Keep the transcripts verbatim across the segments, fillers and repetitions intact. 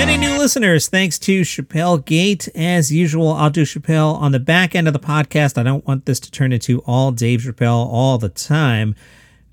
Many new listeners, thanks to Chappelle Gate. As usual, I'll do Chappelle on the back end of the podcast. I don't want this to turn into all Dave Chappelle all the time.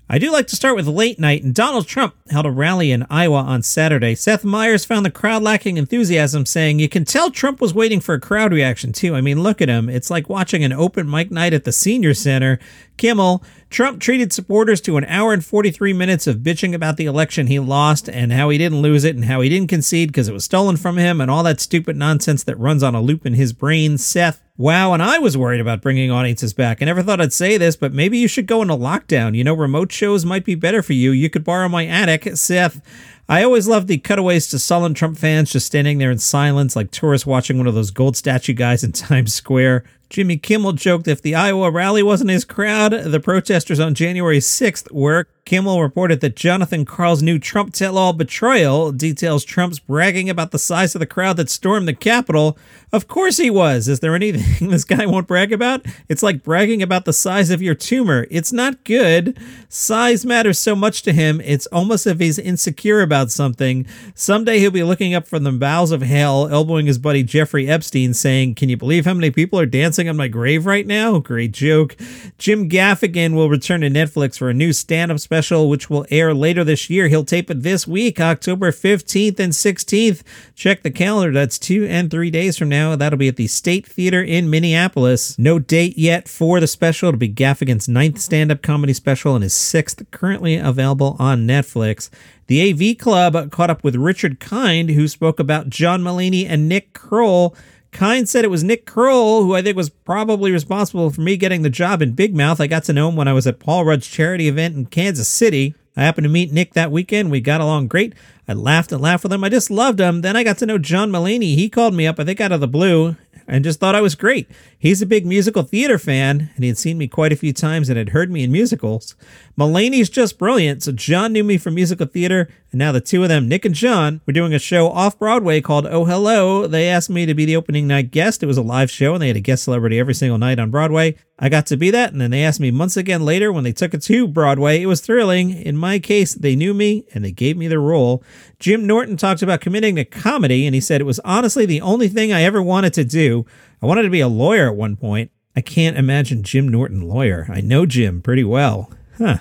I do like to start with late night, and Donald Trump held a rally in Iowa on Saturday. Seth Meyers found the crowd lacking enthusiasm, saying, "You can tell Trump was waiting for a crowd reaction, too. I mean, look at him. It's like watching an open mic night at the senior center." Kimmel, "Trump treated supporters to an hour and forty-three minutes of bitching about the election he lost and how he didn't lose it and how he didn't concede because it was stolen from him and all that stupid nonsense that runs on a loop in his brain." Seth, "Wow, and I was worried about bringing audiences back. I never thought I'd say this, but maybe you should go into lockdown. You know, remote shows might be better for you. You could borrow my attic." Seth, "I always loved the cutaways to sullen Trump fans just standing there in silence like tourists watching one of those gold statue guys in Times Square." Jimmy Kimmel joked if the Iowa rally wasn't his crowd, the protesters on January sixth were. Kimmel reported that Jonathan Karl's new Trump tell-all betrayal details Trump's bragging about the size of the crowd that stormed the Capitol. "Of course he was. Is there anything this guy won't brag about? It's like bragging about the size of your tumor. It's not good. Size matters so much to him. It's almost as if he's insecure about something. Someday he'll be looking up from the bowels of hell, elbowing his buddy Jeffrey Epstein, saying, 'Can you believe how many people are dancing on my grave right now?'" Great joke. Jim Gaffigan will return to Netflix for a new stand-up special, which will air later this year. He'll tape it this week, October fifteenth and sixteenth. Check the calendar. That's two and three days from now. That'll be at the State Theater in Minneapolis. No date yet for the special. It'll be Gaffigan's ninth stand-up comedy special and his sixth, currently available on Netflix. The A V Club caught up with Richard Kind, who spoke about John Mulaney and Nick Kroll. Kind said it was Nick Kroll, who I think was probably responsible for me getting the job in Big Mouth. I got to know him when I was at Paul Rudd's charity event in Kansas City. I happened to meet Nick that weekend. We got along great. I laughed and laughed with him. I just loved him. Then I got to know John Mulaney. He called me up, I think out of the blue, and just thought I was great. He's a big musical theater fan, and he had seen me quite a few times and had heard me in musicals. Mulaney's just brilliant, so John knew me from musical theater, and now the two of them, Nick and John, were doing a show off-Broadway called Oh Hello. They asked me to be the opening night guest. It was a live show, and they had a guest celebrity every single night on Broadway. I got to be that, and then they asked me months again later when they took it to Broadway. It was thrilling. In my case, they knew me, and they gave me the role. Jim Norton talked about committing to comedy, and he said, "It was honestly the only thing I ever wanted to do. I wanted to be a lawyer at one point. I can't imagine Jim Norton lawyer. I know Jim pretty well. Huh.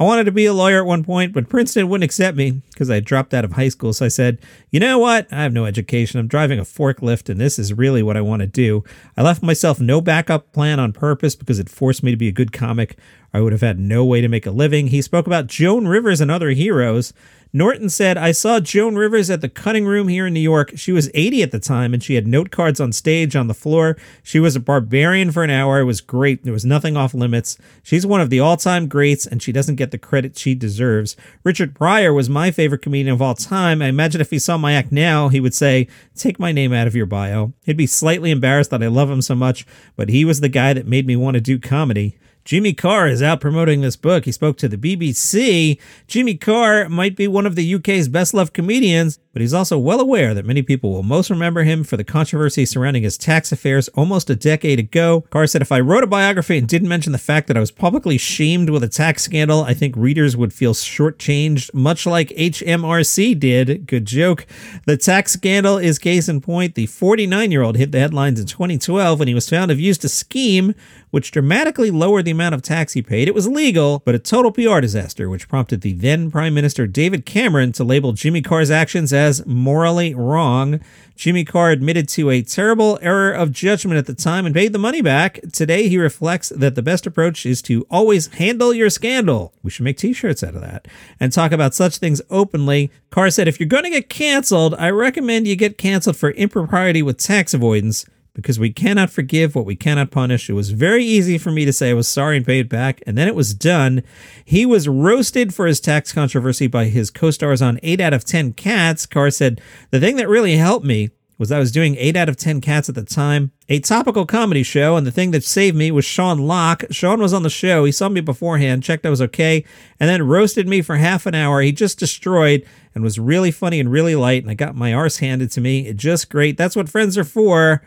I wanted to be a lawyer at one point, but Princeton wouldn't accept me because I dropped out of high school. So I said, you know what? I have no education. I'm driving a forklift, and this is really what I want to do. I left myself no backup plan on purpose because it forced me to be a good comic. I would have had no way to make a living." He spoke about Joan Rivers and other heroes. Norton said, "I saw Joan Rivers at the Cutting Room here in New York. She was eighty at the time, and she had note cards on stage on the floor. She was a barbarian for an hour. It was great. There was nothing off limits. She's one of the all-time greats, and she doesn't get the credit she deserves. Richard Pryor was my favorite comedian of all time. I imagine if he saw my act now, he would say, 'Take my name out of your bio.' He'd be slightly embarrassed that I love him so much, but he was the guy that made me want to do comedy." Jimmy Carr is out promoting this book. He spoke to the B B C. Jimmy Carr might be one of the U K's best-loved comedians, but he's also well aware that many people will most remember him for the controversy surrounding his tax affairs almost a decade ago. Carr said, "If I wrote a biography and didn't mention the fact that I was publicly shamed with a tax scandal, I think readers would feel shortchanged, much like H M R C did." Good joke. The tax scandal is case in point. The forty-nine-year-old hit the headlines in twenty twelve when he was found to have used a scheme which dramatically lowered the amount of tax he paid. It was legal, but a total P R disaster, which prompted the then Prime Minister David Cameron to label Jimmy Carr's actions as morally wrong. Jimmy Carr admitted to a terrible error of judgment at the time and paid the money back. Today, he reflects that the best approach is to always handle your scandal. We should make t-shirts out of that and talk about such things openly. Carr said, "If you're going to get canceled, I recommend you get canceled for impropriety with tax avoidance, because we cannot forgive what we cannot punish. It was very easy for me to say I was sorry and pay it back, and then it was done." He was roasted for his tax controversy by his co-stars on eight out of ten Cats. Carr said, "The thing that really helped me was I was doing eight out of ten Cats at the time, a topical comedy show, and the thing that saved me was Sean Locke. Sean was on the show. He saw me beforehand, checked I was okay, and then roasted me for half an hour. He just destroyed and was really funny and really light, and I got my arse handed to me. It just great. That's what friends are for.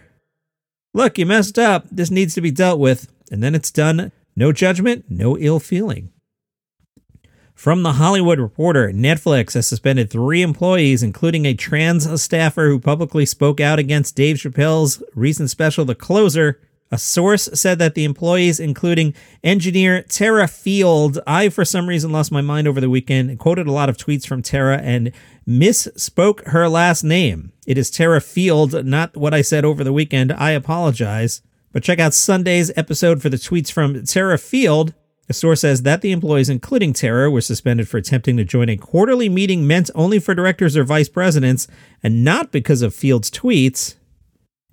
Look, you messed up. This needs to be dealt with. And then it's done. No judgment, no ill feeling." From The Hollywood Reporter, Netflix has suspended three employees, including a trans staffer who publicly spoke out against Dave Chappelle's recent special, The Closer. A source said that the employees, including engineer Tara Field, I for some reason lost my mind over the weekend, and quoted a lot of tweets from Tara and misspoke her last name. It is Tara Field, not what I said over the weekend. I apologize. But check out Sunday's episode for the tweets from Tara Field. The source says that the employees, including Tara, were suspended for attempting to join a quarterly meeting meant only for directors or vice presidents and not because of Field's tweets.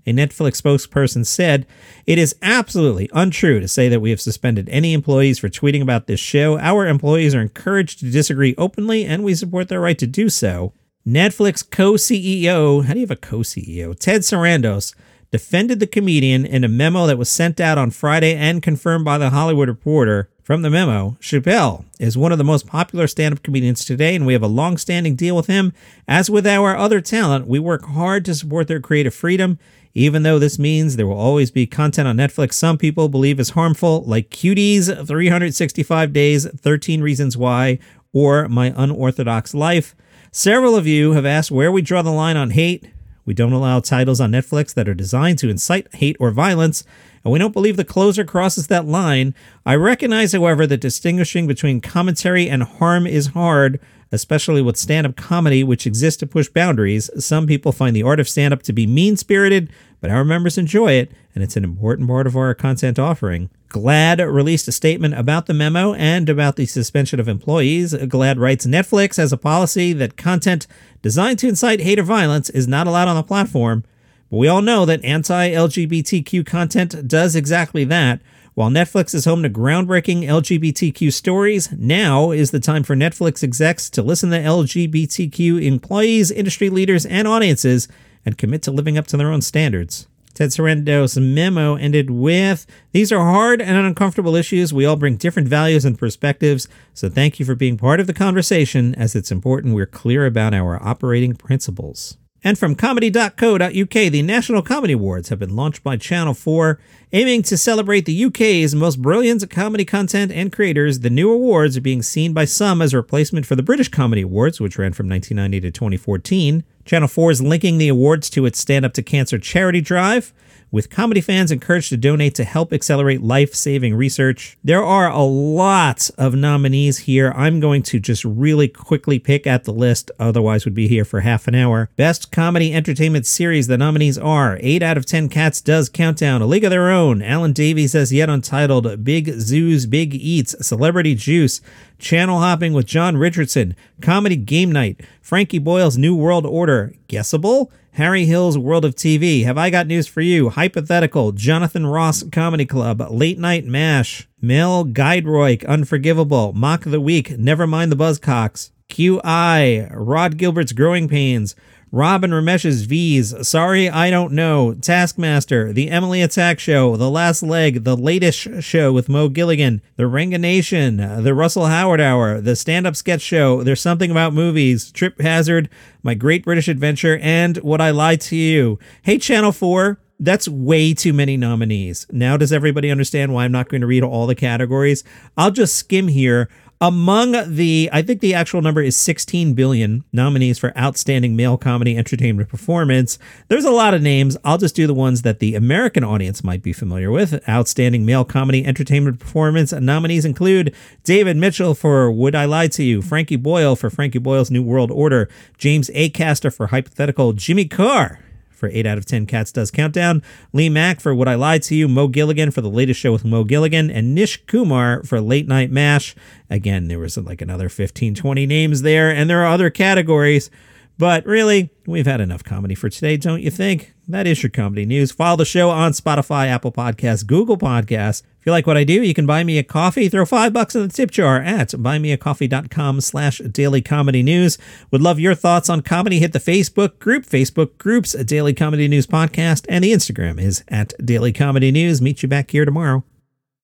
A Netflix spokesperson said, "It is absolutely untrue to say that we have suspended any employees for tweeting about this show. Our employees are encouraged to disagree openly, and we support their right to do so." Netflix co-C E O, how do you have a co-C E O? Ted Sarandos defended the comedian in a memo that was sent out on Friday and confirmed by The Hollywood Reporter. From the memo, "Chappelle is one of the most popular stand-up comedians today, and we have a long-standing deal with him. As with our other talent, we work hard to support their creative freedom. Even though this means there will always be content on Netflix some people believe is harmful, like Cuties, three hundred sixty-five days, thirteen reasons why, or My Unorthodox Life. Several of you have asked where we draw the line on hate. We don't allow titles on Netflix that are designed to incite hate or violence, and we don't believe The Closer crosses that line. I recognize, however, that distinguishing between commentary and harm is hard, especially with stand-up comedy, which exists to push boundaries. Some people find the art of stand-up to be mean-spirited, but our members enjoy it, and it's an important part of our content offering." GLAAD released a statement about the memo and about the suspension of employees. GLAAD writes, "Netflix has a policy that content designed to incite hate or violence is not allowed on the platform, but we all know that anti-L G B T Q content does exactly that. While Netflix is home to groundbreaking L G B T Q stories, now is the time for Netflix execs to listen to L G B T Q employees, industry leaders, and audiences, and commit to living up to their own standards." Ted Sarandos' memo ended with, "These are hard and uncomfortable issues. We all bring different values and perspectives, so thank you for being part of the conversation, as it's important we're clear about our operating principles." And from comedy dot co dot U K, the National Comedy Awards have been launched by Channel four, aiming to celebrate the U K's most brilliant comedy content and creators. The new awards are being seen by some as a replacement for the British Comedy Awards, which ran from nineteen ninety to twenty fourteen. Channel four is linking the awards to its Stand Up to Cancer charity drive, with comedy fans encouraged to donate to help accelerate life-saving research. There are a lot of nominees here. I'm going to just really quickly pick at the list, otherwise would be here for half an hour. Best Comedy Entertainment Series, the nominees are eight out of ten Cats Does Countdown, A League of Their Own, Alan Davies As Yet Untitled, Big Zoos, Big Eats, Celebrity Juice, Channel Hopping with John Richardson, Comedy Game Night, Frankie Boyle's New World Order, Guessable, Harry Hill's World of T V, Have I Got News For You, Hypothetical, Jonathan Ross Comedy Club, Late Night MASH, Mel Giedroyc, Unforgivable, Mock the Week, Nevermind the Buzzcocks, Q I, Rod Gilbert's Growing Pains, Robin Ramesh's V's, Sorry I Don't Know, Taskmaster, The Emily Attack Show, The Last Leg, The Latest Show with Mo Gilligan, The Ranganation, The Russell Howard Hour, The Stand-Up Sketch Show, There's Something About Movies, Trip Hazard, My Great British Adventure, and Would I Lie to You? Hey, Channel four, that's way too many nominees. Now does everybody understand why I'm not going to read all the categories? I'll just skim here. Among the, I think the actual number is sixteen billion nominees for Outstanding Male Comedy Entertainment Performance. There's a lot of names. I'll just do the ones that the American audience might be familiar with. Outstanding Male Comedy Entertainment Performance nominees include David Mitchell for Would I Lie to You, Frankie Boyle for Frankie Boyle's New World Order, James Acaster for Hypothetical, Jimmy Carr for eight out of ten Cats Does Countdown, Lee Mack for Would I Lie to You, Mo Gilligan for The Latest Show with Mo Gilligan, and Nish Kumar for Late Night MASH. Again, there was like another fifteen, twenty names there, and there are other categories. But really, we've had enough comedy for today, don't you think? That is your comedy news. Follow the show on Spotify, Apple Podcasts, Google Podcasts. If you like what I do, you can buy me a coffee. Throw five bucks in the tip jar at buymeacoffee.com slash daily comedy news. Would love your thoughts on comedy. Hit the Facebook group, Facebook groups, Daily Comedy News Podcast, and the Instagram is at Daily Comedy News. Meet you back here tomorrow.